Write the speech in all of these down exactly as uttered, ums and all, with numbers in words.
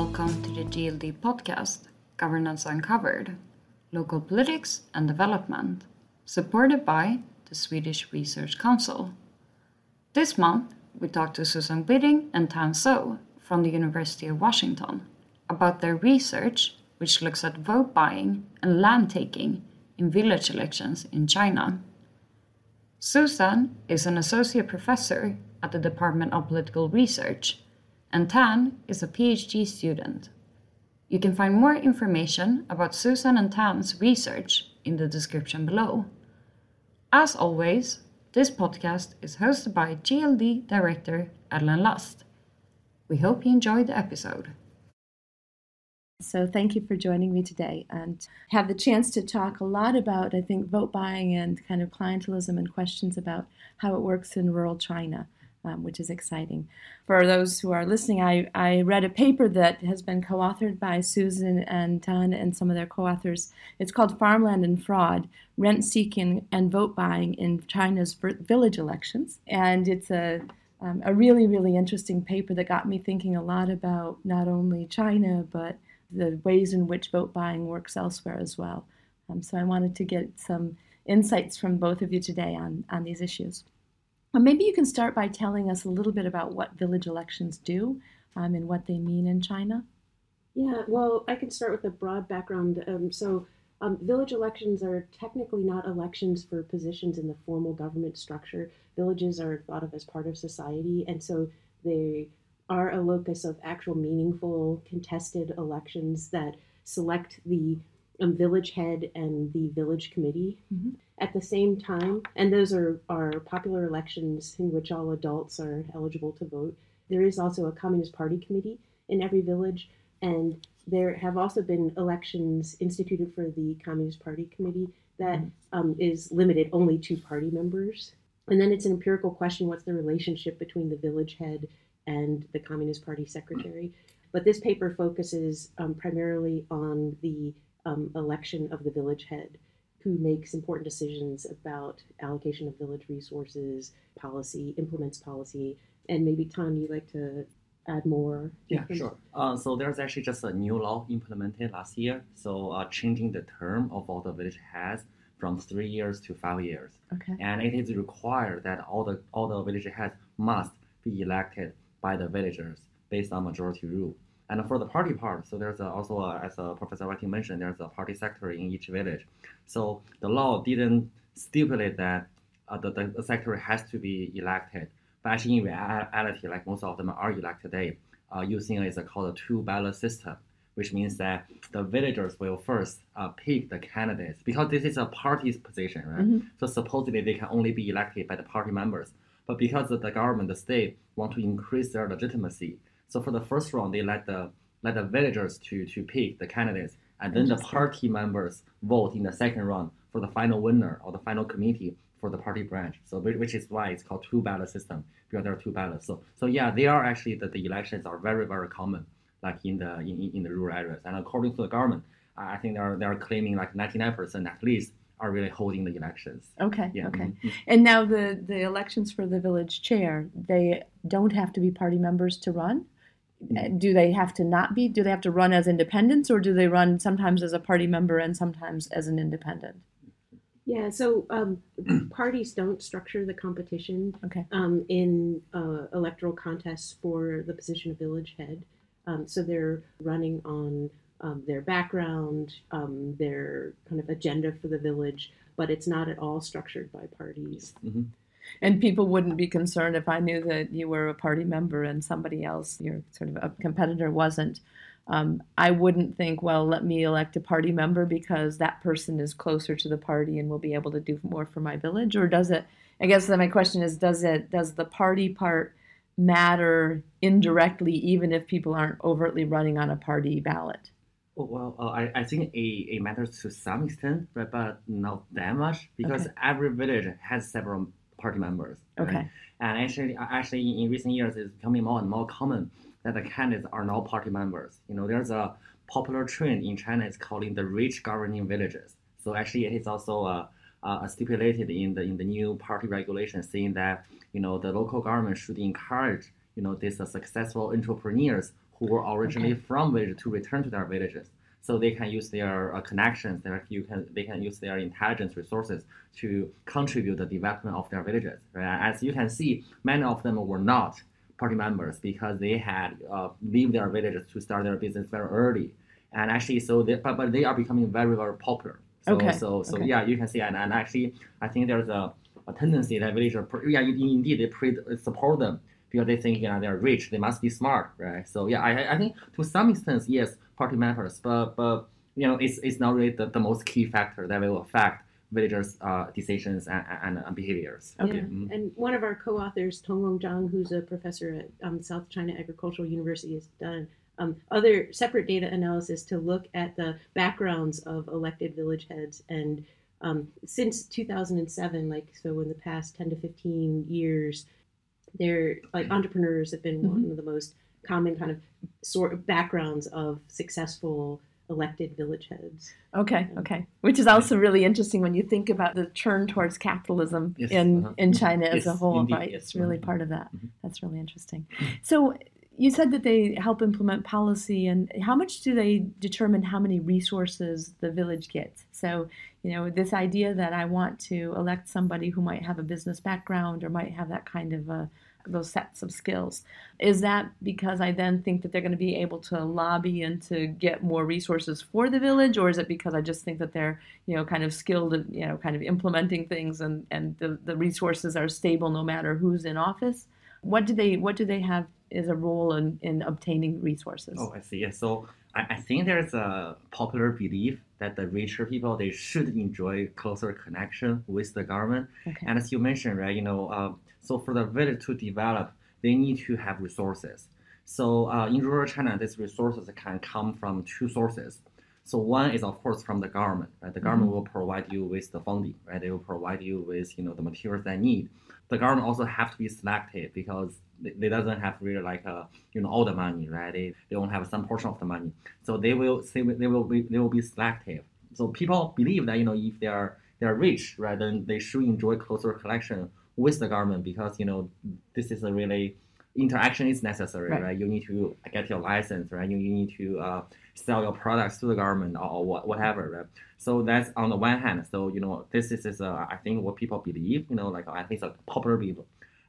welcome to the G L D podcast, Governance Uncovered, Local Politics and Development, supported by the Swedish Research Council. This month, we talked to Susan Whiting and Tan Zhao from the University of Washington about their research, which looks at vote buying and land taking in village elections in China. Susan is an associate professor at the Department of Political Research, and Tan is a PhD student. You can find more information about Susan and Tan's research in the description below. As always, this podcast is hosted by G L D Director Adeline Lust. We hope you enjoyed the episode. So thank you for joining me today and have the chance to talk a lot about, I think, vote buying and kind of clientelism and questions about how it works in rural China. Um, which is exciting. For those who are listening, I, I read a paper that has been co-authored by Susan and Tan and some of their co-authors. It's called Farmland and Fraud: Rent Seeking and Vote Buying in China's Village Elections. And it's a um, a really, really interesting paper that got me thinking a lot about not only China, but the ways in which vote buying works elsewhere as well. Um, so I wanted to get some insights from both of you today on, on these issues. Maybe you can start by telling us a little bit about what village elections do um, and what they mean in China. Yeah, well, I can start with a broad background. Um, so um, village elections are technically not elections for positions in the formal government structure. Villages are thought of as part of society, and so they are a locus of actual meaningful contested elections that select the um, village head and the village committee. Mm-hmm. At the same time, and those are, are popular elections in which all adults are eligible to vote. There is also a Communist Party committee in every village, and there have also been elections instituted for the Communist Party committee that um, is limited only to party members. And then it's an empirical question, what's the relationship between the village head and the Communist Party secretary? But this paper focuses um, primarily on the um, election of the village head, who makes important decisions about allocation of village resources, policy, implements policy, and maybe, Tan, you'd like to add more? Yeah, sure. Uh, so there's actually just a new law implemented last year, so uh, changing the term of all the village heads from three years to five years. Okay. And it is required that all the all the village heads must be elected by the villagers based on majority rule. And for the party part, so there's a, also, a, as a Professor Whiting mentioned, there's a party secretary in each village. So the law didn't stipulate that uh, the, the secretary has to be elected. But actually in reality, like most of them are elected today, uh, using is called a two-ballot system, which means that the villagers will first uh, pick the candidates, because this is a party's position, right? Mm-hmm. So supposedly they can only be elected by the party members. But because of the government, the state, want to increase their legitimacy, so for the first round, they let the let the villagers to, to pick the candidates, and then the party members vote in the second round for the final winner or the final committee for the party branch. So which is why it's called two ballot system, because there are two ballots. So so yeah, they are actually that the elections are very very common, like in the in, in the rural areas. And according to the government, I think they are they are claiming like ninety-nine percent at least are really holding the elections. Okay, yeah. Okay. Mm-hmm. And now the the elections for the village chair, they don't have to be party members to run. Do they have to not be? Do they have to run as independents, or do they run sometimes as a party member and sometimes as an independent? Yeah, so um, parties don't structure the competition okay. um, in uh, electoral contests for the position of village head. Um, so they're running on um, their background, um, their kind of agenda for the village, but it's not at all structured by parties. Mm-hmm. And people wouldn't be concerned if I knew that you were a party member and somebody else, your sort of a competitor, wasn't. Um, I wouldn't think, well, let me elect a party member because that person is closer to the party and will be able to do more for my village. Or does it? I guess then my question is, does it? Does the party part matter indirectly, even if people aren't overtly running on a party ballot? Well, uh, I, I think it, it matters to some extent, but, but not that much, because okay. every village has several party members. Okay. Right? And actually, actually, in recent years, it's becoming more and more common that the candidates are not party members. You know, there's a popular trend in China, it's calling the rich governing villages. So actually, it is also uh, uh, stipulated in the in the new party regulation, saying that you know the local government should encourage you know these uh, successful entrepreneurs who were originally okay. from village to return to their villages. So they can use their uh, connections, their, you can, they can use their intelligence resources to contribute the development of their villages. Right? As you can see, many of them were not party members because they had uh, leave their villages to start their business very early. And actually, so they, but, but they are becoming very, very popular. So, okay. So, so okay. yeah, you can see, and, and actually, I think there's a, a tendency that villagers, yeah, indeed, they pre- support them because they think, you know, they're rich, they must be smart, right? So yeah, I, I think to some extent, yes, party matters, but but you know it's it's not really the, the most key factor that will affect villagers' uh, decisions and, and, and behaviors. Okay. Yeah. Mm-hmm. And one of our co-authors, Tong Long Zhang, who's a professor at um, South China Agricultural University, has done um, other separate data analysis to look at the backgrounds of elected village heads, and um, since two thousand seven, like so in the past ten to fifteen years, they're like entrepreneurs have been mm-hmm. one of the most common kind of sort of backgrounds of successful elected village heads. Okay, okay. Which is also really interesting when you think about the turn towards capitalism yes, in, uh-huh. in China yes, as a whole, indeed, right? Yes, it's really right. part of that. Mm-hmm. That's really interesting. So you said that they help implement policy, and how much do they determine how many resources the village gets? So, you know, this idea that I want to elect somebody who might have a business background or might have that kind of a those sets of skills. Is that because I then think that they're going to be able to lobby and to get more resources for the village, or is it because I just think that they're, you know, kind of skilled at, you know, kind of implementing things, and, and the, the resources are stable no matter who's in office? What do they what do they have as a role in, in obtaining resources? Oh, I see. So I, I think there's a popular belief that the richer people, they should enjoy closer connection with the government. Okay. And as you mentioned, right, you know, uh, so for the village to develop, they need to have resources. So uh, in rural China, these resources can come from two sources. So one is, of course, from the government. Right? The government mm-hmm. will provide you with the funding, right? They will provide you with, you know, the materials they need. The government also have to be selective because they doesn't have really like a, you know, all the money, right? They they won't have some portion of the money. So they will they will be they will be selective. So people believe that, you know, if they are they are rich, right, then they should enjoy closer connection with the government because, you know, this is a really interaction is necessary, right? right? You need to get your license, right? You, you need to uh, sell your products to the government or whatever, right? So that's on the one hand. So, you know, this is, is uh, I think, what people believe, you know, like I think it's a popular belief.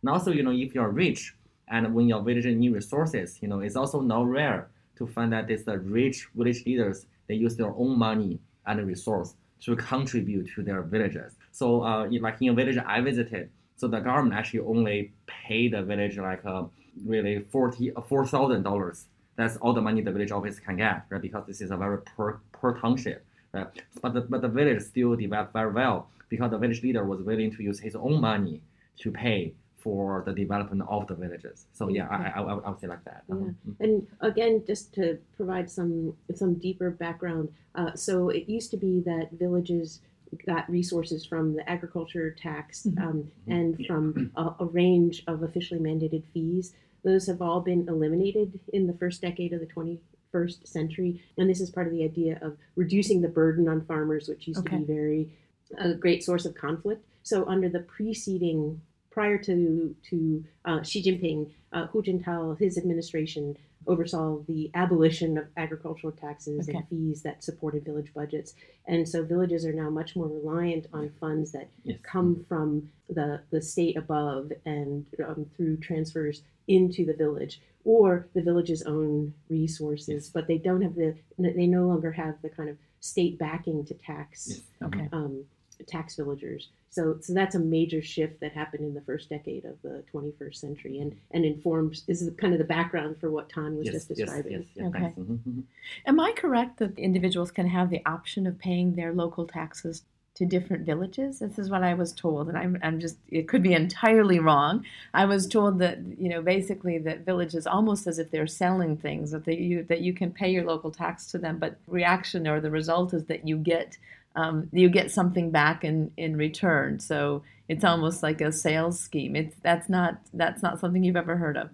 And also, you know, if you're rich and when you're villaging new resources, you know, it's also not rare to find that it's the rich village leaders, they use their own money and resource to contribute to their villages. So uh, like in a village I visited, so the government actually only paid the village like uh, really forty, four thousand dollars. That's all the money the village office can get, right? Because this is a very poor, poor township, right? But the, but the village still developed very well because the village leader was willing to use his own money to pay for the development of the villages. So yeah, I, I, I would say like that. Yeah. Mm-hmm. And again, just to provide some some deeper background, uh, so it used to be that villages got resources from the agriculture tax um, and from a, a range of officially mandated fees. Those have all been eliminated in the first decade of the twenty-first century. And this is part of the idea of reducing the burden on farmers, which used okay. to be very a great source of conflict. So under the preceding, prior to, to uh, Xi Jinping, uh, Hu Jintao, his administration oversaw the abolition of agricultural taxes okay. and fees that supported village budgets. And so villages are now much more reliant on funds that yes. come from the, the state above and um, through transfers into the village or the village's own resources, yes. but they don't have the, they no longer have the kind of state backing to tax, yes. okay. um, tax villagers. So, so that's a major shift that happened in the first decade of the twenty-first century, and, and informs is kind of the background for what Tan was yes, just describing. Yes, yes, yes, okay. Mm-hmm. Am I correct that individuals can have the option of paying their local taxes to different villages? This is what I was told, and I'm I'm just it could be entirely wrong. I was told that, you know, basically that villages almost as if they're selling things, that they, you that you can pay your local tax to them, but reaction or the result is that you get. Um, you get something back in, in return, so it's almost like a sales scheme. It's that's not that's not something you've ever heard of.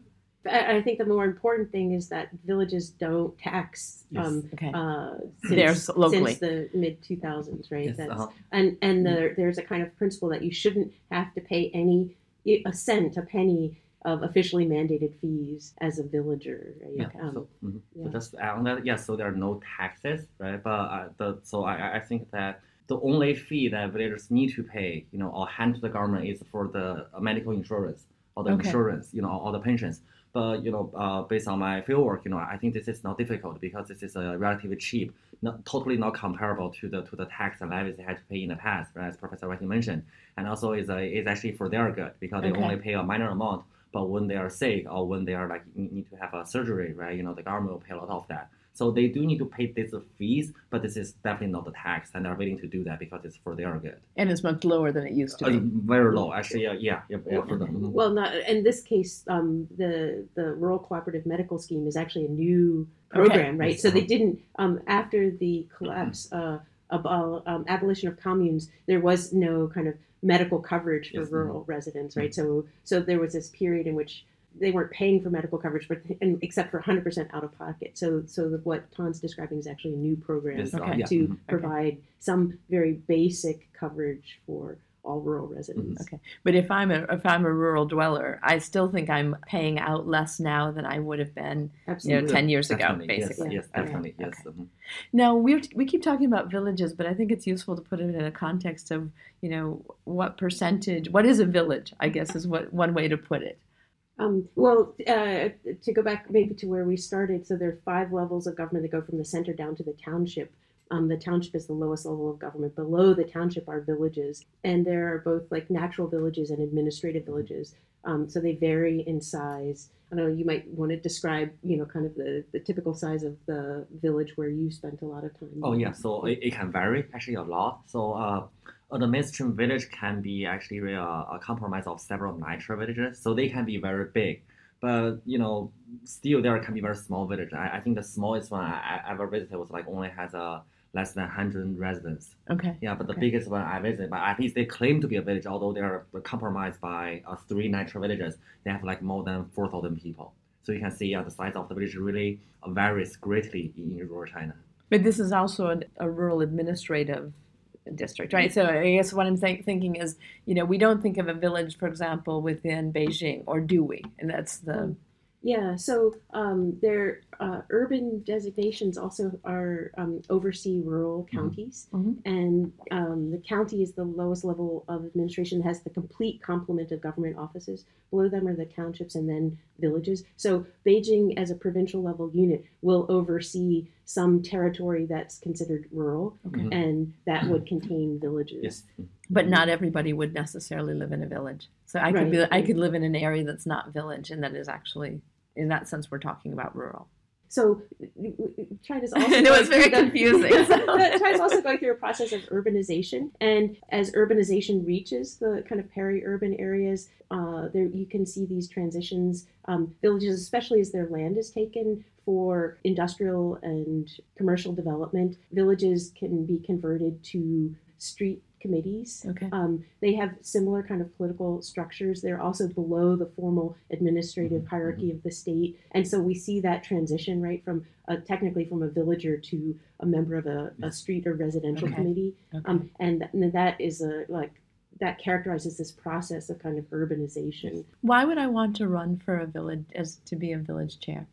I, I think the more important thing is that villages don't tax um, yes. okay. uh, since, locally. since the mid two thousands, right? Yes. That's, uh-huh. And and the, there's a kind of principle that you shouldn't have to pay any a cent, a penny of officially mandated fees as a villager. Right? Yeah, um, so, mm-hmm. yeah. so that's on that. Yeah, so there are no taxes, right? But uh, the so I I think that the only fee that villagers need to pay, you know, or hand to the government is for the medical insurance or the okay. insurance, you know, or the pensions. But, you know, uh, based on my field work, you know, I think this is not difficult because this is a uh, relatively cheap, not, totally not comparable to the to the tax and levies they had to pay in the past, right, as Professor Whiting mentioned. And also is uh, is actually for their good because they okay. only pay a minor amount. But when they are sick or when they are like need to have a surgery, right, you know, the government will pay a lot of that. So they do need to pay these fees, but this is definitely not the tax, and they're willing to do that because it's for their good. And it's much lower than it used to be. Uh, very low, actually. Uh, yeah, yeah, yeah. For them. Well, not in this case, um, the the rural cooperative medical scheme is actually a new program, okay. right? So they didn't um, after the collapse, uh, ab- um, abolition of communes, there was no kind of medical coverage for yes, rural no. residents, right? Mm-hmm. So so there was this period in which they weren't paying for medical coverage, but and except for one hundred percent out of pocket. So, so what Tan's describing is actually a new program yes, okay. to mm-hmm. provide okay. some very basic coverage for all rural residents. Mm-hmm. Okay, but if I'm a if I'm a rural dweller, I still think I'm paying out less now than I would have been, Absolutely. you know, ten years definitely. ago, basically. Yes, yes yeah. definitely. Okay. Yes. Mm-hmm. Now we we keep talking about villages, but I think it's useful to put it in a context of, you know, what percentage, what is a village? I guess is what one way to put it. Um, well, uh, to go back maybe to where we started, so there are five levels of government that go from the center down to the township. Um, the township is the lowest level of government. Below the township are villages, and there are both like natural villages and administrative villages. Um, so they vary in size. I don't know, you might want to describe, you know, kind of the, the typical size of the village where you spent a lot of time. Oh, yeah. So it, it can vary actually a lot. So uh, the mainstream village can be actually a, a compromise of several miniature villages. So they can be very big. But, you know, still there can be very small villages. I, I think the smallest one I, I ever visited was like only has a less than one hundred residents. Okay. Yeah, but the okay. biggest one I visited, but at least they claim to be a village, although they are compromised by uh, three natural villages. They have like more than four thousand people. So you can see uh, the size of the village really varies greatly in rural China. But this is also an, a rural administrative district, right? So I guess what I'm th- thinking is, you know, we don't think of a village, for example, within Beijing, or do we? And that's the... Yeah, so um, their uh, urban designations also are um, oversee rural counties, mm-hmm. and um, the county is the lowest level of administration, has the complete complement of government offices. Below them are the townships and then villages. So Beijing, as a provincial level unit, will oversee some territory that's considered rural, okay. and that would contain villages. Yes. But not everybody would necessarily live in a village. So I could right. be, I could live in an area that's not village, and that is actually, in that sense, we're talking about rural. So China's also no, it's very confusing. So. China's also going through a process of urbanization, and as urbanization reaches the kind of peri-urban areas, uh, there you can see these transitions. Um, villages, especially as their land is taken for industrial and commercial development, villages can be converted to street committees. Okay. Um, they have similar kind of political structures. They're also below the formal administrative mm-hmm. hierarchy mm-hmm. of the state. And so we see that transition, right, from uh, technically from a villager to a member of a, a street or residential okay. committee. Okay. Um, and, th- and that is a, like, that characterizes this process of kind of urbanization. Why would I want to run for a village, as to be a village chair?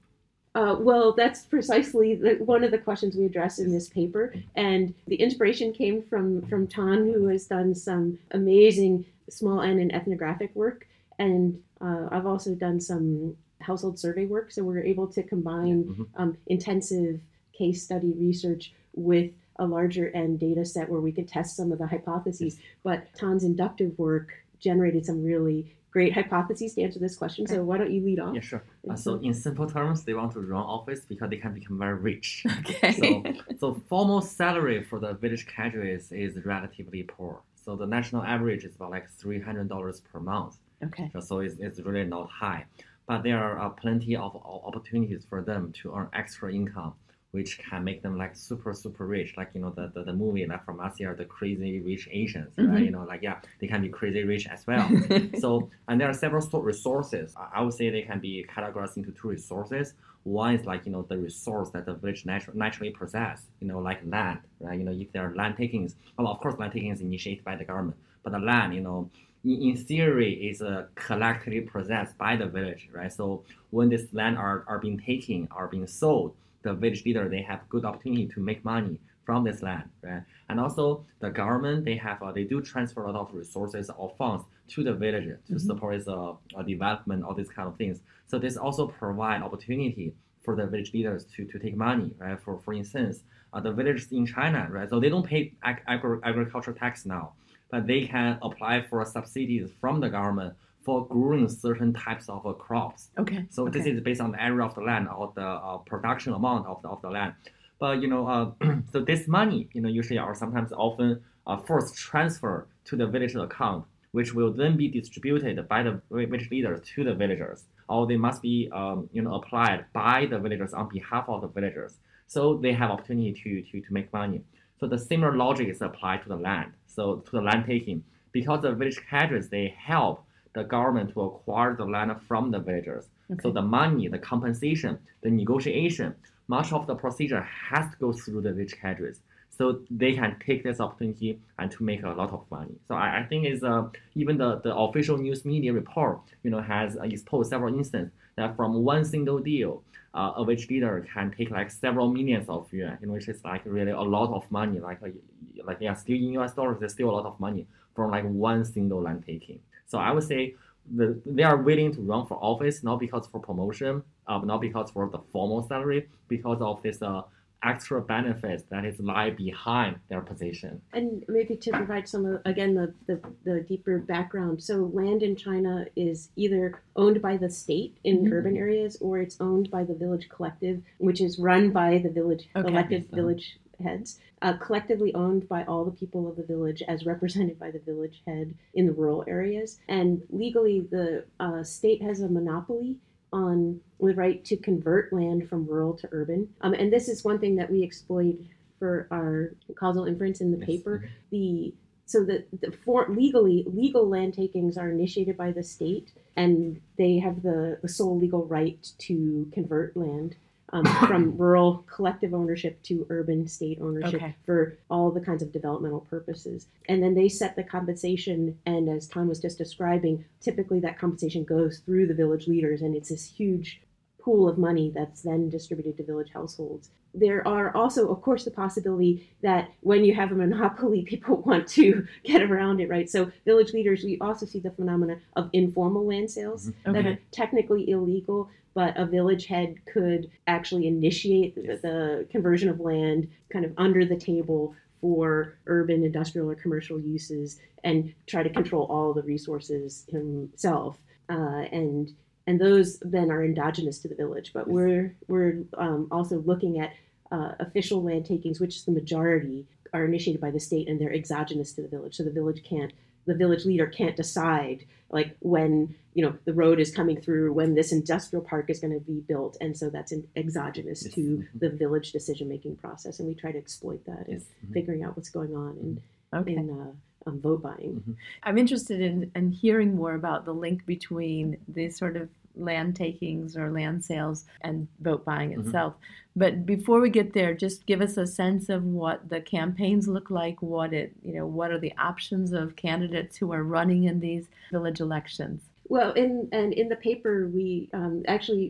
Uh, well, that's precisely the, one of the questions we address in this paper, and the inspiration came from, from Tan, who has done some amazing small N and ethnographic work, and uh, I've also done some household survey work, so we're able to combine mm-hmm. um, intensive case study research with a larger N data set where we could test some of the hypotheses, but Tan's inductive work generated some really great hypotheses to answer this question. So why don't you lead off? Yeah, sure. Uh, so in simple terms, they want to run office because they can become very rich. Okay. So, so formal salary for the village cadres is relatively poor. So the national average is about like three hundred dollars per month. Okay. So it's, it's really not high. But there are uh, plenty of opportunities for them to earn extra income, which can make them like super, super rich. Like, you know, the, the, the movie like from last year, The Crazy Rich Asians, mm-hmm. right? You know, like, yeah, they can be crazy rich as well. So, and there are several resources. I would say they can be categorized into two resources. One is like, you know, the resource that the village natu- naturally possess, you know, like land, right? You know, if there are land takings, well, of course, land taking is initiated by the government, but the land, you know, in theory is uh, collectively possessed by the village, right? So when this land are, are being taken, are being sold, the village leader, they have good opportunity to make money from this land, right? And also the government, they have uh, they do transfer a lot of resources or funds to the village to mm-hmm. support its uh, development, all these kind of things. So this also provide opportunity for the village leaders to, to take money, right? For for instance, uh, the villages in China, right? So they don't pay ag- agri- agriculture tax now, but they can apply for subsidies from the government for growing certain types of uh, crops. Okay. So okay. this is based on the area of the land or the uh, production amount of the, of the land. But you know, uh, so this money, you know, usually or sometimes often uh, first transfer to the village account, which will then be distributed by the village leaders to the villagers, or they must be, um, you know, applied by the villagers on behalf of the villagers. So they have opportunity to to, to make money. So the similar logic is applied to the land. So to the land taking, because the village cadres, they help the government to acquire the land from the villagers. Okay. So the money, the compensation, the negotiation, much of the procedure has to go through the village cadres. So they can take this opportunity and to make a lot of money. So I, I think is uh, even the, the official news media report, you know, has exposed several instances that from one single deal, uh, a village leader can take like several millions of yuan, you know, which is like really a lot of money. Like like yeah, still in U S dollars, there's still a lot of money from like one single land taking. So I would say the, they are willing to run for office not because for promotion, uh, not because for the formal salary, because of this. Uh, extra benefits that is lie behind their position. And maybe to provide some, again, the, the, the deeper background. So land in China is either owned by the state in mm-hmm. urban areas, or it's owned by the village collective, which is run by the village, okay. elected so. village heads, uh, collectively owned by all the people of the village as represented by the village head in the rural areas. And legally, the uh, state has a monopoly on the right to convert land from rural to urban. Um, and this is one thing that we exploit for our causal inference in the yes. paper. The So the, the for, legally, legal land takings are initiated by the state, and they have the, the sole legal right to convert land um, from rural collective ownership to urban state ownership okay. for all the kinds of developmental purposes. And then they set the compensation, and as Tom was just describing, typically that compensation goes through the village leaders, and it's this huge pool of money that's then distributed to village households. There are also, of course, the possibility that when you have a monopoly, people want to get around it, right? So village leaders, we also see the phenomena of informal land sales okay. that are technically illegal, but a village head could actually initiate yes. the conversion of land kind of under the table for urban, industrial, or commercial uses and try to control all the resources himself. Uh, and And those then are endogenous to the village, but we're we're um, also looking at uh, official land takings, which is the majority are initiated by the state, and they're exogenous to the village. So the village can't, the village leader can't decide like when you know the road is coming through, when this industrial park is going to be built, and so that's exogenous yes. to mm-hmm. the village decision-making process. And we try to exploit that yes. in mm-hmm. figuring out what's going on in okay. in. Uh, Um, vote buying. Mm-hmm. I'm interested in, in hearing more about the link between these sort of land takings or land sales and vote buying mm-hmm. itself. But before we get there, just give us a sense of what the campaigns look like, what it, you know, what are the options of candidates who are running in these village elections? Well, in and in the paper, we um, actually,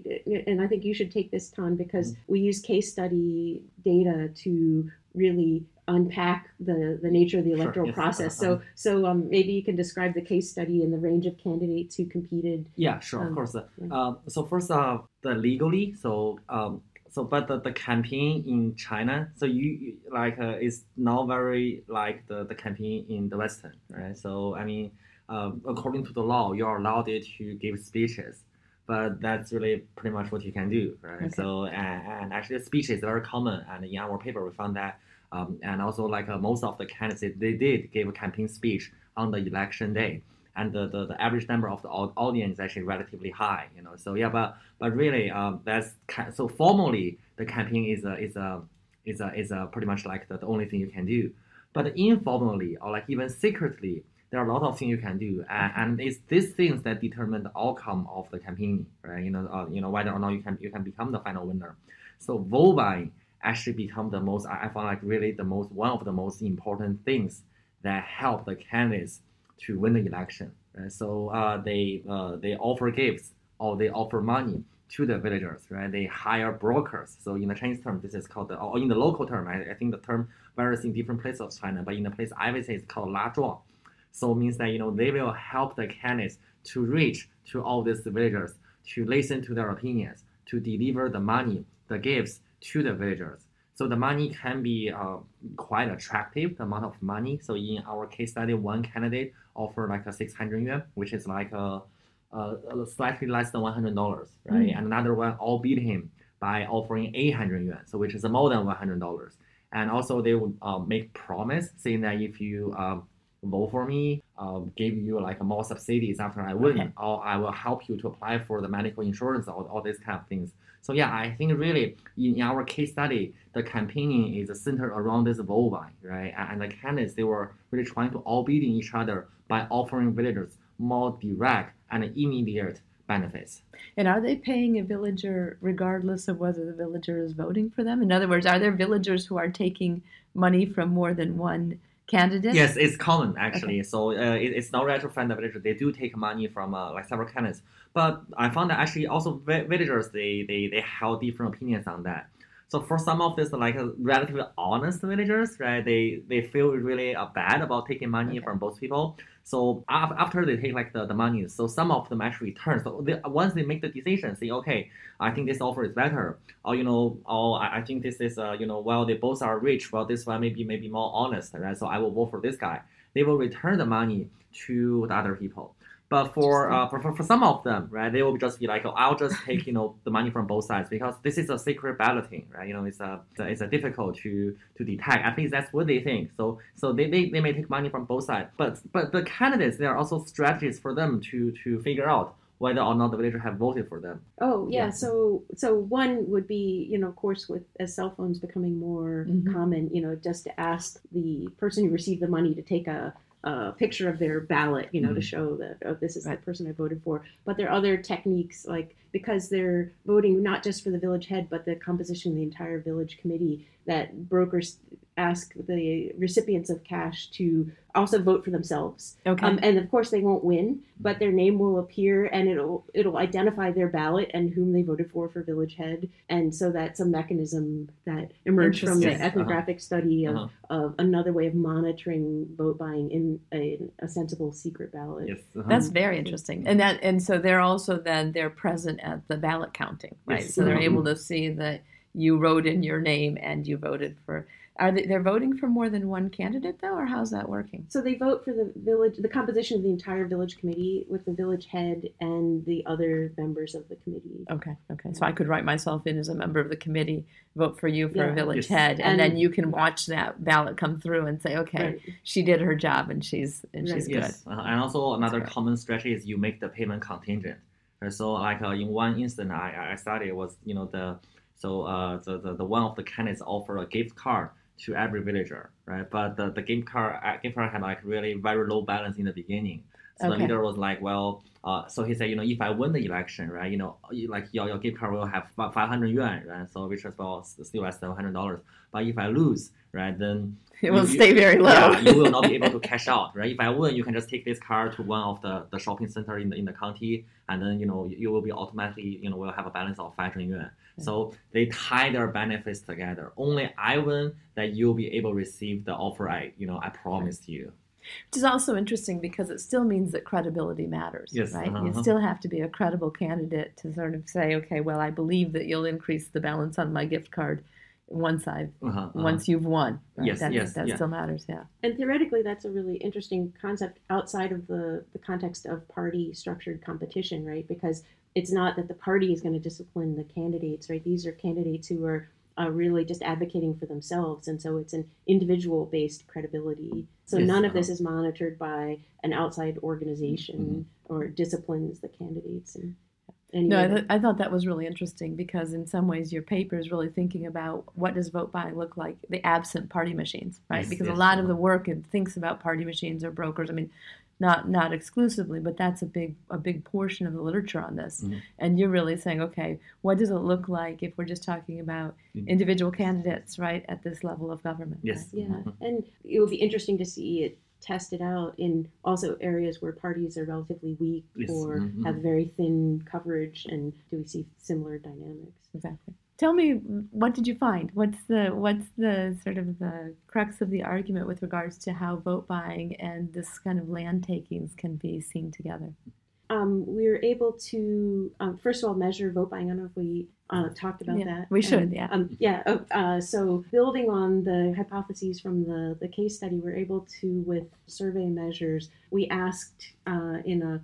and I think you should take this, Tan, because mm-hmm. we use case study data to really unpack the, the nature of the electoral sure, yes, process. Uh, so um, so um, maybe you can describe the case study and the range of candidates who competed. Yeah, sure, um, of course. Uh, yeah. uh, so first, uh, the legally, so um, so but the, the campaign in China, so you, you like uh, is not very like the, the campaign in the Western, right? So I mean, uh, according to the law, you are allowed to give speeches, but that's really pretty much what you can do, right? Okay. So and, and actually, speech is very common, and in our paper we found that. Um, and also, like uh, most of the candidates, they did give a campaign speech on the election day, and the, the, the average number of the audience is actually relatively high, you know. So yeah, but but really, um, that's ca- so formally the campaign is a is a is a is a pretty much like the, the only thing you can do. But informally or like even secretly, there are a lot of things you can do, and, and it's these things that determine the outcome of the campaign, right? You know, uh, you know whether or not you can you can become the final winner. So vote buying actually become the most, I found like really the most, one of the most important things that help the candidates to win the election. Right? So uh, they uh, they offer gifts or they offer money to the villagers, right? They hire brokers. So in the Chinese term, this is called, the, or in the local term, I, I think the term varies in different places of China, but in the place I visit, it's called la zhuang. So it means that, you know, they will help the candidates to reach to all these villagers, to listen to their opinions, to deliver the money, the gifts to the villagers. So the money can be uh, quite attractive, the amount of money. So in our case study, one candidate offered like a six hundred yuan, which is like a, a, a slightly less than one hundred dollars, right? Mm-hmm. And another one all beat him by offering eight hundred yuan, so which is more than one hundred dollars. And also they would uh, make promise saying that if you uh, vote for me, uh, give you like more subsidies after I win, okay, or I will help you to apply for the medical insurance, or all these kind of things. So yeah, I think really in our case study, the campaigning is centered around this vote buying, right? And the candidates, they were really trying to outbid each other by offering villagers more direct and immediate benefits. And are they paying a villager regardless of whether the villager is voting for them? In other words, are there villagers who are taking money from more than one candidate? Yes, it's common actually. Okay. So uh, it, it's not rare to find the villagers. They do take money from uh, like several candidates. But I found that actually also villagers, they they they have different opinions on that. So for some of these like uh, relatively honest villagers, right, they they feel really uh, bad about taking money, okay, from both people. So af- after they take like the, the money, so some of them actually return. So they, once they make the decision, say, okay, I think this offer is better, or you know, or I, I think this is uh, you know, well, they both are rich, well, this one maybe maybe more honest, right? So I will vote for this guy. They will return the money to the other people. But for, uh, for for for some of them, right, they will just be like, oh, I'll just take, you know, the money from both sides, because this is a secret balloting, right? You know, it's a it's a difficult to to detect. At least that's what they think. So so they, they, they may take money from both sides. But but the candidates, there are also strategies for them to to figure out whether or not the villagers have voted for them. Oh yeah, yeah. So so one would be, you know, of course, with as cell phones becoming more mm-hmm. common, you know, just to ask the person who received the money to take a a picture of their ballot, you know, mm-hmm. to show that, oh, this is right. the person I voted for. But there are other techniques, like, because they're voting not just for the village head, but the composition of the entire village committee, that brokers ask the recipients of cash to also vote for themselves. Okay. Um, and of course they won't win, but their name will appear, and it'll it'll identify their ballot and whom they voted for for village head. And so that's a mechanism that emerged from the ethnographic uh-huh. study of, uh-huh. of another way of monitoring vote buying in a, in a sensible secret ballot. Yes. Uh-huh. That's very interesting. And that and so they're also then they're present at the ballot counting, right? Yes. So they're able to see that you wrote in your name and you voted for. Are they, they're voting for more than one candidate, though, or how's that working? So they vote for the village, the composition of the entire village committee, with the village head and the other members of the committee. Okay, okay. So I could write myself in as a member of the committee, vote for you for yeah, a village yes. head, and, and then you can watch that ballot come through and say, okay, right. she did her job and she's and right. she's yes. good. Uh, and also another That's common strategy is you make the payment contingent. So like uh, in one instance I I studied was, you know, the so uh the, the, the one of the candidates offered a gift card to every villager, right? But the, the gift card uh, gift card had like really very low balance in the beginning. So okay. the leader was like, well, uh, so he said, you know, if I win the election, right, you know, like your, your gift card will have five hundred yuan, right? So which is well still less than one hundred dollars. But if I lose, right, then it will you, stay very low. Yeah, you will not be able to cash out, right? If I win, you can just take this card to one of the, the shopping center in the in the county, and then, you know, you will be automatically, you know, will have a balance of five hundred yuan. So they tie their benefits together. Only I win, that you'll be able to receive the offer I, you know, I promised you. Which is also interesting because it still means that credibility matters, yes, right? Uh-huh. You still have to be a credible candidate to sort of say, okay, well, I believe that you'll increase the balance on my gift card once I've uh-huh, uh-huh. once you've won. Right? Yes, that's, yes, that yeah. still matters, yeah. And theoretically, that's a really interesting concept outside of the, the context of party-structured competition, right? Because it's not that the party is going to discipline the candidates, right? These are candidates who are Uh, really just advocating for themselves, and so it's an individual-based credibility. So yes, none of this is monitored by an outside organization mm-hmm. or disciplines the candidates. And anyway. No, I, th- I thought that was really interesting because in some ways your paper is really thinking about what does vote buying look like, the absent party machines, right? Yes, because yes, a lot of the work it thinks about party machines or brokers. I mean, not not exclusively, but that's a big a big portion of the literature on this. Mm-hmm. And you're really saying, okay, what does it look like if we're just talking about individual candidates, right, at this level of government? Yes. Right? Yeah, mm-hmm. And it would be interesting to see it tested out in also areas where parties are relatively weak yes. or mm-hmm. have very thin coverage, and do we see similar dynamics? Exactly. Tell me, what did you find? What's the what's the sort of the crux of the argument with regards to how vote buying and this kind of land takings can be seen together? Um, we were able to, um, first of all, measure vote buying. I don't know if we uh, talked about yeah, that. We should, and, yeah. Um, yeah, uh, so building on the hypotheses from the, the case study, we were able to, with survey measures, we asked uh, in a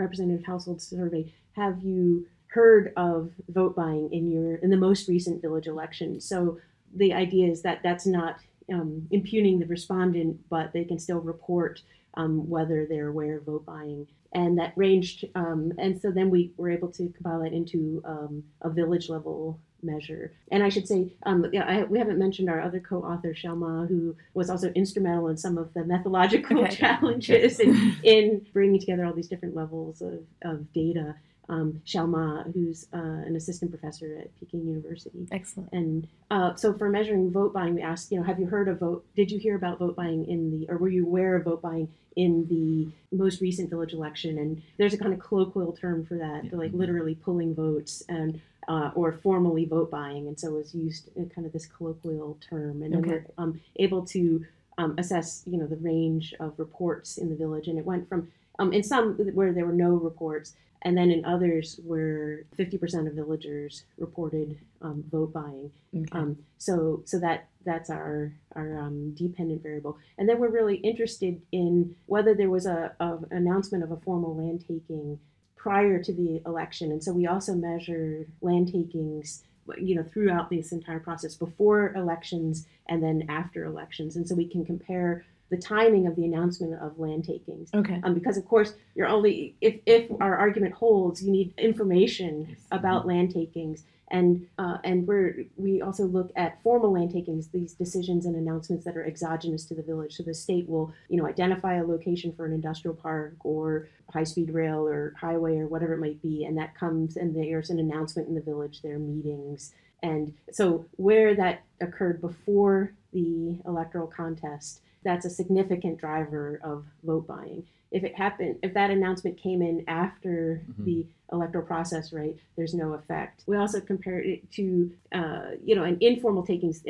representative household survey, have you heard of vote buying in your in the most recent village election? So the idea is that that's not um, impugning the respondent, but they can still report um, whether they're aware of vote buying. And that ranged, um, and so then we were able to compile that into um, a village level measure. And I should say, um, yeah, I, we haven't mentioned our other co-author, Xiao Ma, who was also instrumental in some of the methodological okay. challenges in, in bringing together all these different levels of, of data. Um, Xiao Ma, who's uh, an assistant professor at Peking University. Excellent. And uh, so for measuring vote buying, we asked, you know, have you heard of vote, did you hear about vote buying in the, or were you aware of vote buying in the most recent village election? And there's a kind of colloquial term for that, yeah. like literally pulling votes and uh, or formally vote buying. And so it was used in kind of this colloquial term. And okay. then we're um, able to um, assess, you know, the range of reports in the village. And it went from, um, in some where there were no reports, and then in others where fifty percent of villagers reported um, vote buying. Okay. Um, so so that that's our, our um, dependent variable. And then we're really interested in whether there was a, a announcement of a formal land taking prior to the election. And so we also measure land takings, you know, throughout this entire process, before elections and then after elections. And so we can compare the timing of the announcement of land takings. Okay. Um, because of course, you're only if, if our argument holds, you need information yes. about land takings, and uh, and we we also look at formal land takings, these decisions and announcements that are exogenous to the village. So the state will, you know, identify a location for an industrial park or high-speed rail or highway or whatever it might be, and that comes and there's an announcement in the village. There are meetings, and so where that occurred before the electoral contest, that's a significant driver of vote buying. If it happened, if that announcement came in after mm-hmm. the electoral process, right, there's no effect. We also compare it to, uh, you know, and informal takings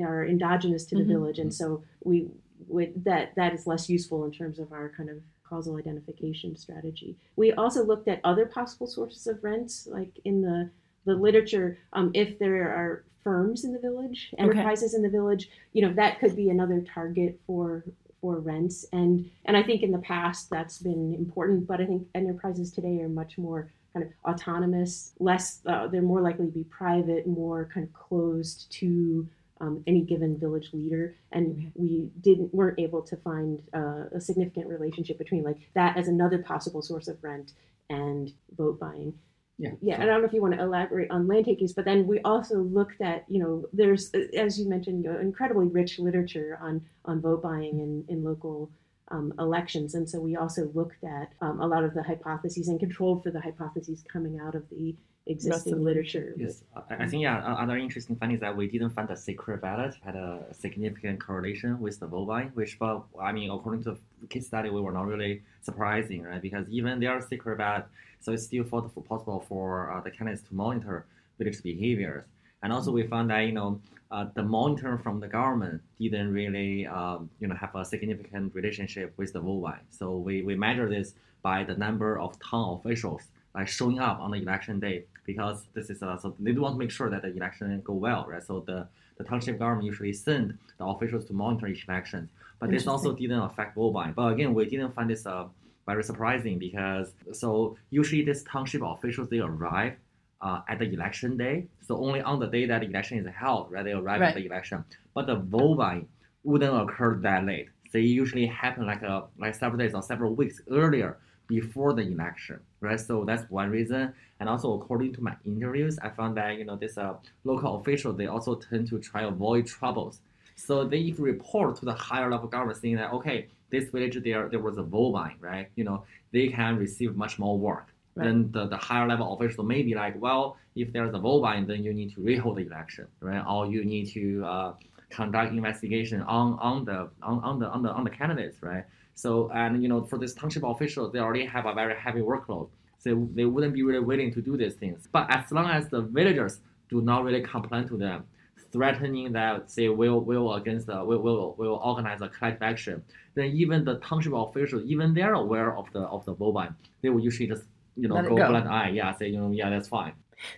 are endogenous to the mm-hmm. village, and so we would that that is less useful in terms of our kind of causal identification strategy. We also looked at other possible sources of rents, like in the the literature, um, if there are firms in the village, enterprises okay. in the village, you know, that could be another target for for rents. And and I think in the past that's been important, but I think enterprises today are much more kind of autonomous, less, uh, they're more likely to be private, more kind of closed to um, any given village leader. And okay. we didn't weren't able to find uh, a significant relationship between like that as another possible source of rent and vote buying. Yeah, yeah, so. And I don't know if you want to elaborate on land takings, but then we also looked at, you know, there's, as you mentioned, you know, incredibly rich literature on, on vote buying in, in local um, elections. And so we also looked at um, a lot of the hypotheses and controlled for the hypotheses coming out of the existing literature. Yes, I think, yeah, another interesting finding is that we didn't find that secret ballot had a significant correlation with the vote buying, which, but I mean, according to the case study, we were not really surprising, right? Because even there are secret ballot, so it's still possible for uh, the candidates to monitor village behaviors. And also we found that, you know, uh, the monitoring from the government didn't really, um, you know, have a significant relationship with the vote buying. So we, we measure this by the number of town officials like showing up on the election day, because this is, uh, so they do want to make sure that the election go well, right? So the, the township government usually send the officials to monitor each election, but this also didn't affect vote buying. But again, we didn't find this uh, very surprising, because so usually these township officials, they arrive uh, at the election day. So only on the day that the election is held, right, they arrive right. at the election. But the vote buying wouldn't occur that late. They usually happen like a like several days or several weeks earlier before the election, right? So that's one reason. And also according to my interviews, I found that, you know, this uh, local official, they also tend to try to avoid troubles. So they report to the higher level government saying that, okay, this village, there there was a vote buying, right? You know, they can receive much more work. Right. Then the, the higher level official may be like, well, if there's a vote buying, then you need to rehold the election, right? Or you need to uh, conduct investigation on on the on, on the on the on the candidates, right? So, and you know, for this township officials, they already have a very heavy workload, so they wouldn't be really willing to do these things. But as long as the villagers do not really complain to them, threatening that say we'll will against the will will will organize a collective action, then even the township officials, even they're aware of the of the vote buying, they will usually just you know go, go blind eye, yeah, say you know yeah that's fine.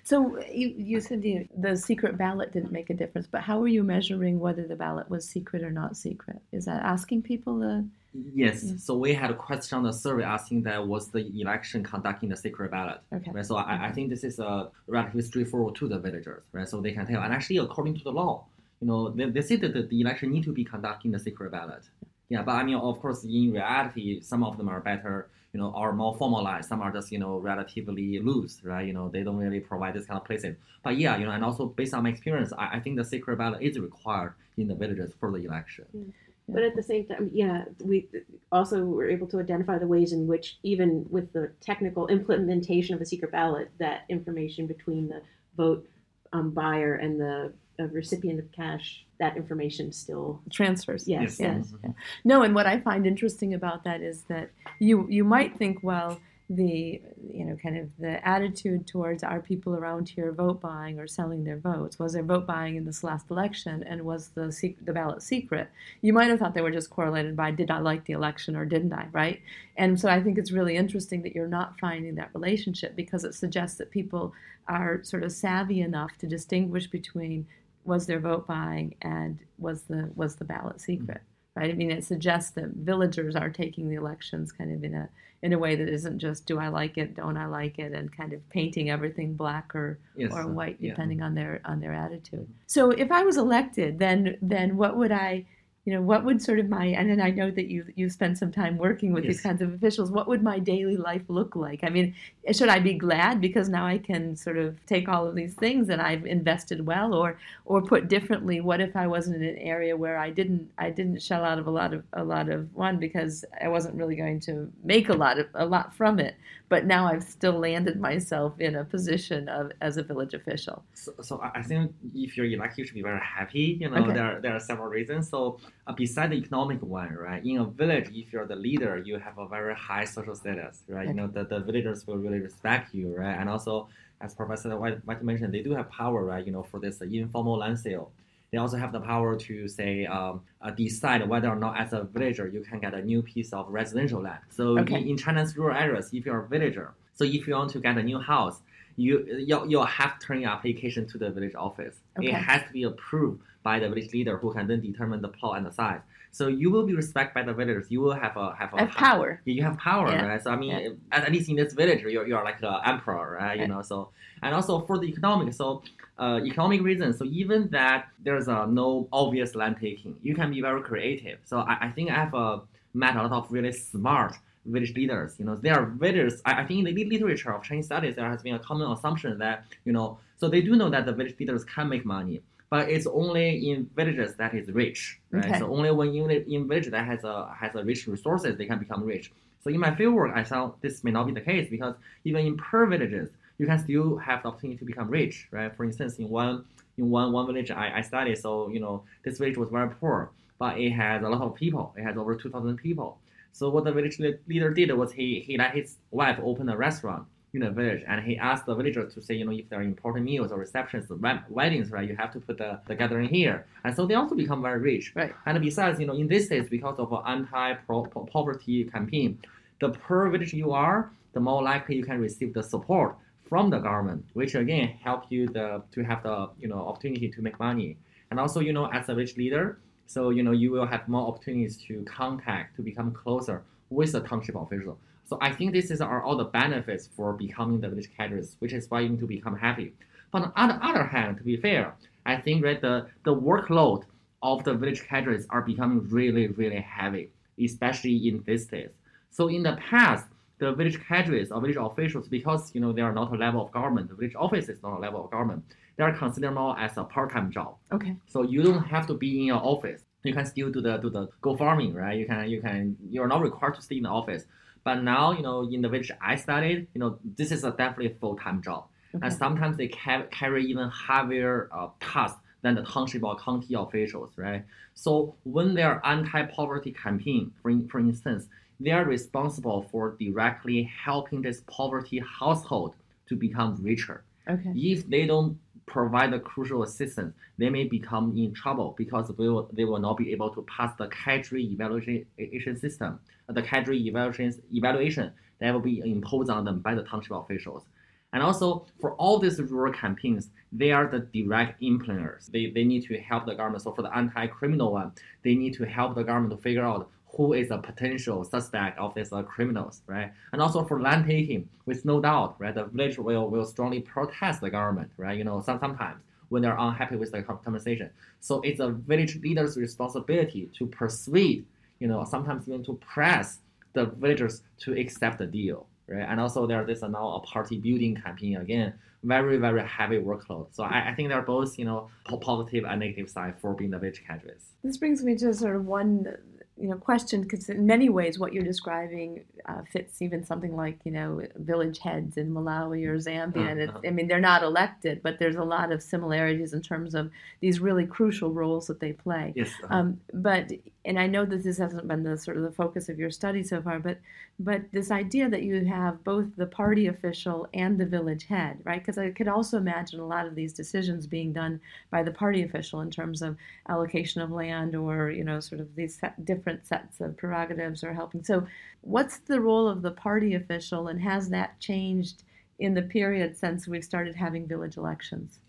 So you, you said the, the secret ballot didn't make a difference, but how were you measuring whether the ballot was secret or not secret? Is that asking people the... Yes. yes. So we had a question on the survey asking that was the election conducting the secret ballot. Okay. Right? So okay. I, I think this is a relatively straightforward to the villagers, right? So they can tell. And actually, according to the law, you know, they, they say that the, the election need to be conducting the secret ballot. Yeah, but I mean, of course, in reality, some of them are better, you know, are more formalized. Some are just, you know, relatively loose, right? You know, they don't really provide this kind of places. But yeah, you know, and also based on my experience, I, I think the secret ballot is required in the villages for the election. Mm. Yeah. But at the same time, yeah, we also were able to identify the ways in which, even with the technical implementation of a secret ballot, that information between the vote um, buyer and the uh, recipient of cash, that information still transfers. Yes, yes. yes. Mm-hmm. Yeah. No, and what I find interesting about that is that you you might think, well, the you know kind of the attitude towards are people around here vote buying or selling their votes? Was there vote buying in this last election, and was the se- the ballot secret? You might have thought they were just correlated by did I like the election or didn't I, right? And so I think it's really interesting that you're not finding that relationship, because it suggests that people are sort of savvy enough to distinguish between was there vote buying and was the was the ballot secret. Mm-hmm. Right? I mean, it suggests that villagers are taking the elections kind of in a in a way that isn't just do I like it, don't I like it, and kind of painting everything black or, yes, or white uh, yeah. depending on their on their attitude. So if I was elected, then then what would I, you know, what would sort of my, and then I know that you you spend some time working with yes. these kinds of officials. What would my daily life look like? I mean, should I be glad because now I can sort of take all of these things and I've invested well, or or put differently, what if I wasn't in an area where I didn't I didn't shell out of a lot of a lot of one because I wasn't really going to make a lot of a lot from it, but now I've still landed myself in a position of as a village official. So, so I think if you're elected, you should be very happy. You know, okay. there are, there are several reasons. So. Uh, beside the economic one, right? In a village, if you're the leader, you have a very high social status, right? Okay. You know, the, the villagers will really respect you, right? And also, as Professor White, White mentioned, they do have power, right? You know, for this uh, informal land sale. They also have the power to, say, um, uh, decide whether or not as a villager, you can get a new piece of residential land. So okay. in, in China's rural areas, if you're a villager, so if you want to get a new house, you, you'll, you'll have to turn your application to the village office. Okay. It has to be approved by the village leader, who can then determine the plot and the size. So you will be respected by the villagers. You will have a have a have power. Yeah, you have power, yeah. right? So I mean, yeah. at, at least in this village, you're you're like the emperor, right? Okay. You know. So and also for the economic, so uh, economic reasons. So even that there's a uh, no obvious land taking, you can be very creative. So I, I think I've uh, met a lot of really smart village leaders. You know, there are villagers. I, I think in the literature of Chinese studies, there has been a common assumption that you know. So they do know that the village leaders can make money. But it's only in villages that is rich, right? Okay. So only when you live in village that has a has a rich resources, they can become rich. So in my fieldwork, I found this may not be the case, because even in poor villages, you can still have the opportunity to become rich, right? For instance, in one in one one village I, I studied, so you know this village was very poor, but it has a lot of people. It has over two thousand people. So what the village leader did was he he let his wife open a restaurant in the village, and he asked the villagers to say, you know, if there are important meals or receptions, weddings, right, you have to put the, the gathering here. And so they also become very rich. Right. And besides, you know, in this case, because of an anti-poverty campaign, the poorer village you are, the more likely you can receive the support from the government, which again help you the, to have the, you know, opportunity to make money. And also, you know, as a village leader, so, you know, you will have more opportunities to contact, to become closer with the township official. So I think this is are all the benefits for becoming the village cadres, which is why you need to become happy. But on the other hand, to be fair, I think that the, the workload of the village cadres are becoming really, really heavy, especially in these days. So in the past, the village cadres or village officials, because you know they are not a level of government, the village office is not a level of government, they are considered more as a part-time job. Okay. So you don't have to be in your office. You can still do the do the go farming, right? You can you can you're not required to stay in the office. But now, you know, in the village I studied, you know, this is a definitely a full-time job. Okay. And sometimes they ca- carry even heavier uh, tasks than the township or county officials, right? So when their anti-poverty campaign, for, in, for instance, they are responsible for directly helping this poverty household to become richer. Okay. If they don't provide the crucial assistance, they may become in trouble because they will, they will not be able to pass the cadre evaluation system, the cadre evaluation, evaluation that will be imposed on them by the township officials. And also, for all these rural campaigns, they are the direct implementers. They they need to help the government. So for the anti-criminal one, they need to help the government to figure out who is a potential suspect of these uh, criminals, right? And also for land taking, with no doubt, right, the village will, will strongly protest the government, right? You know, some, sometimes when they're unhappy with the compensation. So it's a village leader's responsibility to persuade, you know, sometimes even to press the villagers to accept the deal, right? And also there is now a party building campaign again, very, very heavy workload. So I, I think they're both, you know, positive and negative side for being the village cadres. This brings me to sort of one, you know, question, because in many ways what you're describing uh, fits even something like, you know, village heads in Malawi or Zambia. Uh, and it, uh, I mean, they're not elected, but there's a lot of similarities in terms of these really crucial roles that they play. Yes. Uh, um, but, and I know that this hasn't been the sort of the focus of your study so far, but but this idea that you have both the party official and the village head, right? Because I could also imagine a lot of these decisions being done by the party official in terms of allocation of land or, you know, sort of these different sets of prerogatives are helping. So what's the role of the party official, and has that changed in the period since we've started having village elections?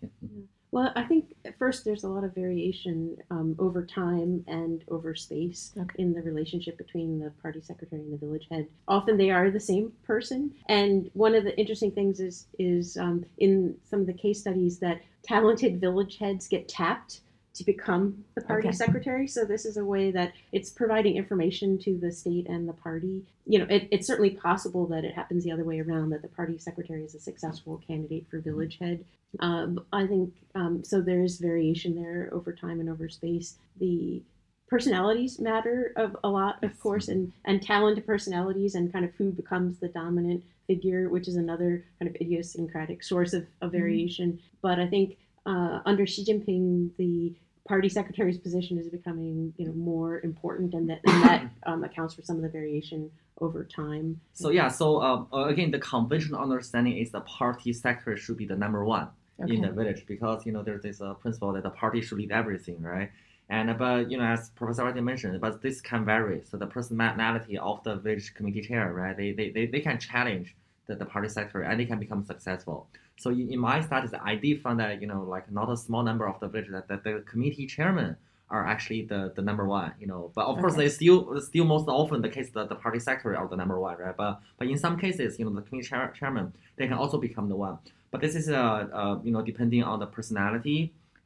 Well, I think at first there's a lot of variation um, over time and over space okay. in the relationship between the party secretary and the village head. Often they are the same person. And one of the interesting things is, is um, in some of the case studies that talented village heads get tapped to become the party okay. secretary. So this is a way that it's providing information to the state and the party. You know, it, it's certainly possible that it happens the other way around, that the party secretary is a successful candidate for village head. Uh, I think, um, so there is variation there over time and over space. The personalities matter of a lot, of course, and, and talented personalities and kind of who becomes the dominant figure, which is another kind of idiosyncratic source of, of variation. Mm-hmm. But I think Uh, under Xi Jinping, the party secretary's position is becoming, you know, more important, and that and that um, accounts for some of the variation over time. So yeah, so uh, again, the conventional understanding is the party secretary should be the number one okay. in the village, because, you know, there's this uh, principle that the party should lead everything, right? And but, you know, as Professor Whiting mentioned, but this can vary. So the personality of the village committee chair, right? They they they, they can challenge the, the party secretary, and they can become successful. So in my studies, I did find that, you know, like not a small number of the villages that, that the committee chairmen are actually the, the number one, you know. But of okay. course, they still still most often the case that the party secretary are the number one, right? But but in some cases, you know, the committee chair, chairman, they can also become the one. But this is, uh, uh, you know, depending on the personality,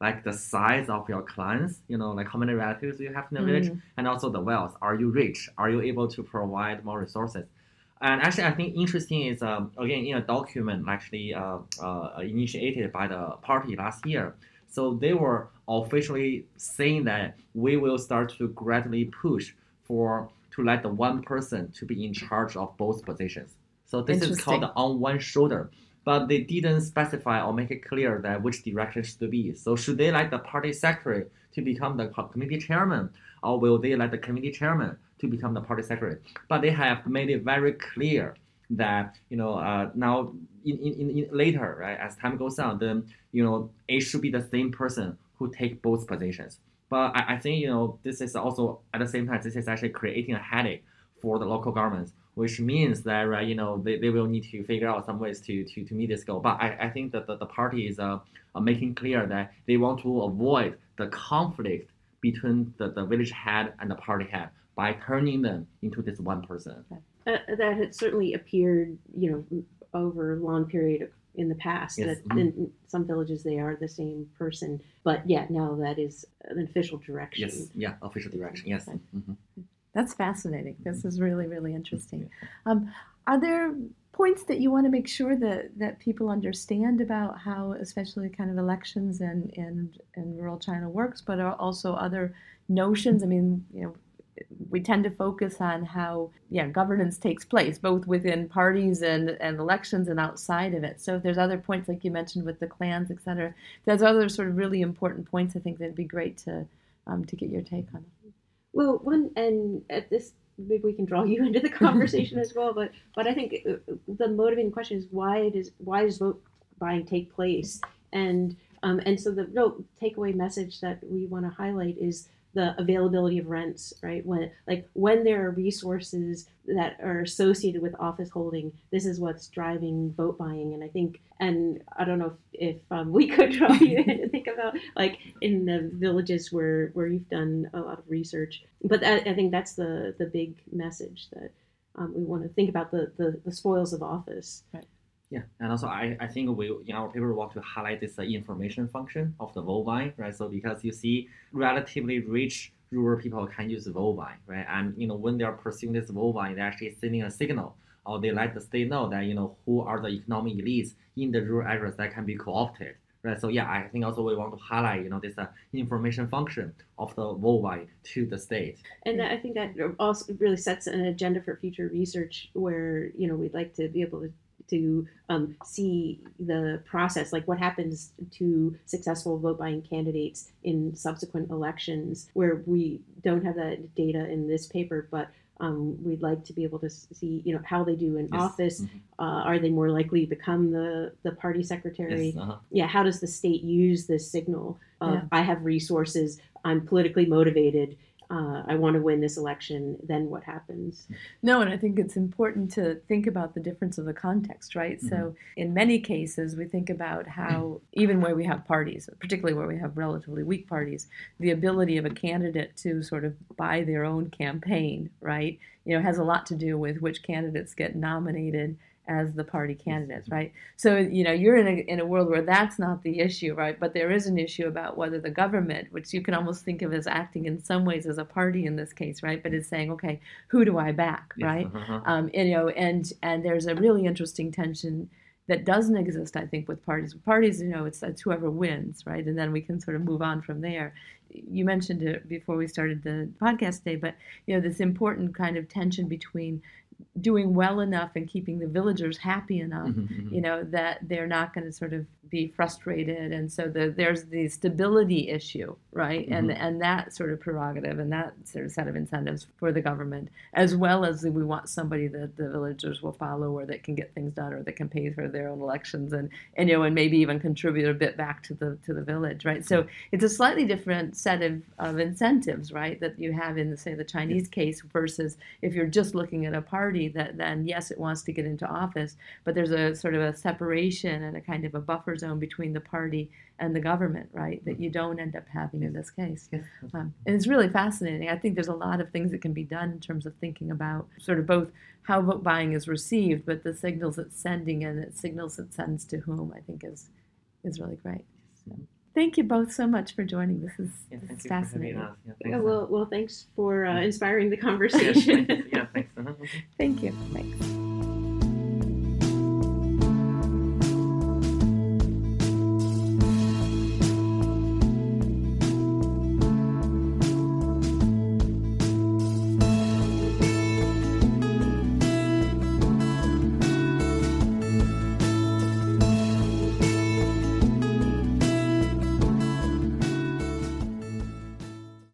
like the size of your clans, you know, like how many relatives you have in the mm-hmm. village, and also the wealth. Are you rich? Are you able to provide more resources? And actually, I think interesting is, um, again, in a document actually uh, uh, initiated by the party last year. So they were officially saying that we will start to gradually push for to let the one person to be in charge of both positions. So this is called the on one shoulder. But they didn't specify or make it clear that which direction should be. So should they let the party secretary to become the committee chairman, or will they let the committee chairman to become the party secretary? But they have made it very clear that, you know, uh, now in, in, in later, right, as time goes on, then, you know, it should be the same person who take both positions. But I, I think, you know, this is also at the same time, this is actually creating a headache for the local governments, which means that, right, you know, they, they will need to figure out some ways to, to, to meet this goal. But I, I think that the, the party is uh, uh, making clear that they want to avoid the conflict between the, the village head and the party head by turning them into this one person. Uh, that had certainly appeared, you know, over a long period of in the past, yes. that in some villages they are the same person. But yeah, now that is an official direction. Yes, yeah, official direction, yes. Mm-hmm. That's fascinating. This is really, really interesting. Um, are there points that you want to make sure that, that people understand about how, especially kind of elections and, and, and rural China works, but are also other notions? I mean, you know, we tend to focus on how yeah, governance takes place, both within parties and, and elections and outside of it. So if there's other points, like you mentioned, with the clans, et cetera, there's other sort of really important points, I think that'd be great to um, to get your take on. Well, one, and at this, maybe we can draw you into the conversation as well, but but I think the motivating question is why it is why does vote buying take place? And um, and so the real takeaway message that we want to highlight is the availability of rents, right? When like when there are resources that are associated with office holding, this is what's driving vote buying. And I think, and I don't know if, if um, we could draw you in to think about like in the villages where, where you've done a lot of research, but that, I think that's the, the big message that um, we want to think about the, the, the spoils of office. Right. Yeah, and also I, I think we in our paper we want to highlight this uh, information function of the vote buying, right? So because you see relatively rich rural people can use vote buying, right? And you know when they are pursuing this vote buying, they're actually sending a signal, or they let the state know that you know who are the economic elites in the rural areas that can be co-opted, right? So yeah, I think also we want to highlight you know this uh, information function of the vote buying to the state. And I think that also really sets an agenda for future research where you know we'd like to be able to. to um, see the process, like what happens to successful vote-buying candidates in subsequent elections, where we don't have that data in this paper, but um, we'd like to be able to see, you know, how they do in yes. office. Mm-hmm. Uh, are they more likely to become the, the party secretary? Yes. Uh-huh. Yeah, how does the state use this signal of yeah. I have resources, I'm politically motivated, Uh, I want to win this election, then what happens? No, and I think it's important to think about the difference of the context, right? Mm-hmm. So in many cases, we think about how, even where we have parties, particularly where we have relatively weak parties, the ability of a candidate to sort of buy their own campaign, right, you know, has a lot to do with which candidates get nominated as the party candidates, right? So, you know, you're in a in a world where that's not the issue, right? But there is an issue about whether the government, which you can almost think of as acting in some ways as a party in this case, right? But it's saying, okay, who do I back, right? Yes. Uh-huh. Um, you know, and and there's a really interesting tension that doesn't exist, I think, with parties. With parties, you know, it's, it's whoever wins, right? And then we can sort of move on from there. You mentioned it before we started the podcast today, but, you know, this important kind of tension between doing well enough and keeping the villagers happy enough, mm-hmm, you know, that they're not going to sort of be frustrated. And so the, there's the stability issue, right? Mm-hmm. And and that sort of prerogative and that sort of set of incentives for the government, as well as we want somebody that the villagers will follow or that can get things done or that can pay for their own elections and, and you know, and maybe even contribute a bit back to the to the village, right? So it's a slightly different set of, of incentives, right, that you have in, say, the Chinese yes. case versus if you're just looking at a party that then, yes, it wants to get into office, but there's a sort of a separation and a kind of a buffer zone between the party and the government, right, that you don't end up having in this case. Yes. Um, and it's really fascinating. I think there's a lot of things that can be done in terms of thinking about sort of both how vote buying is received, but the signals it's sending and the signals it sends to whom, I think is is really great. So, thank you both so much for joining. This is, yeah, this is fascinating. Yeah, thanks. Well, well, thanks for uh, inspiring the conversation. Yeah, thanks. Yeah, thanks. Thank you. Thanks.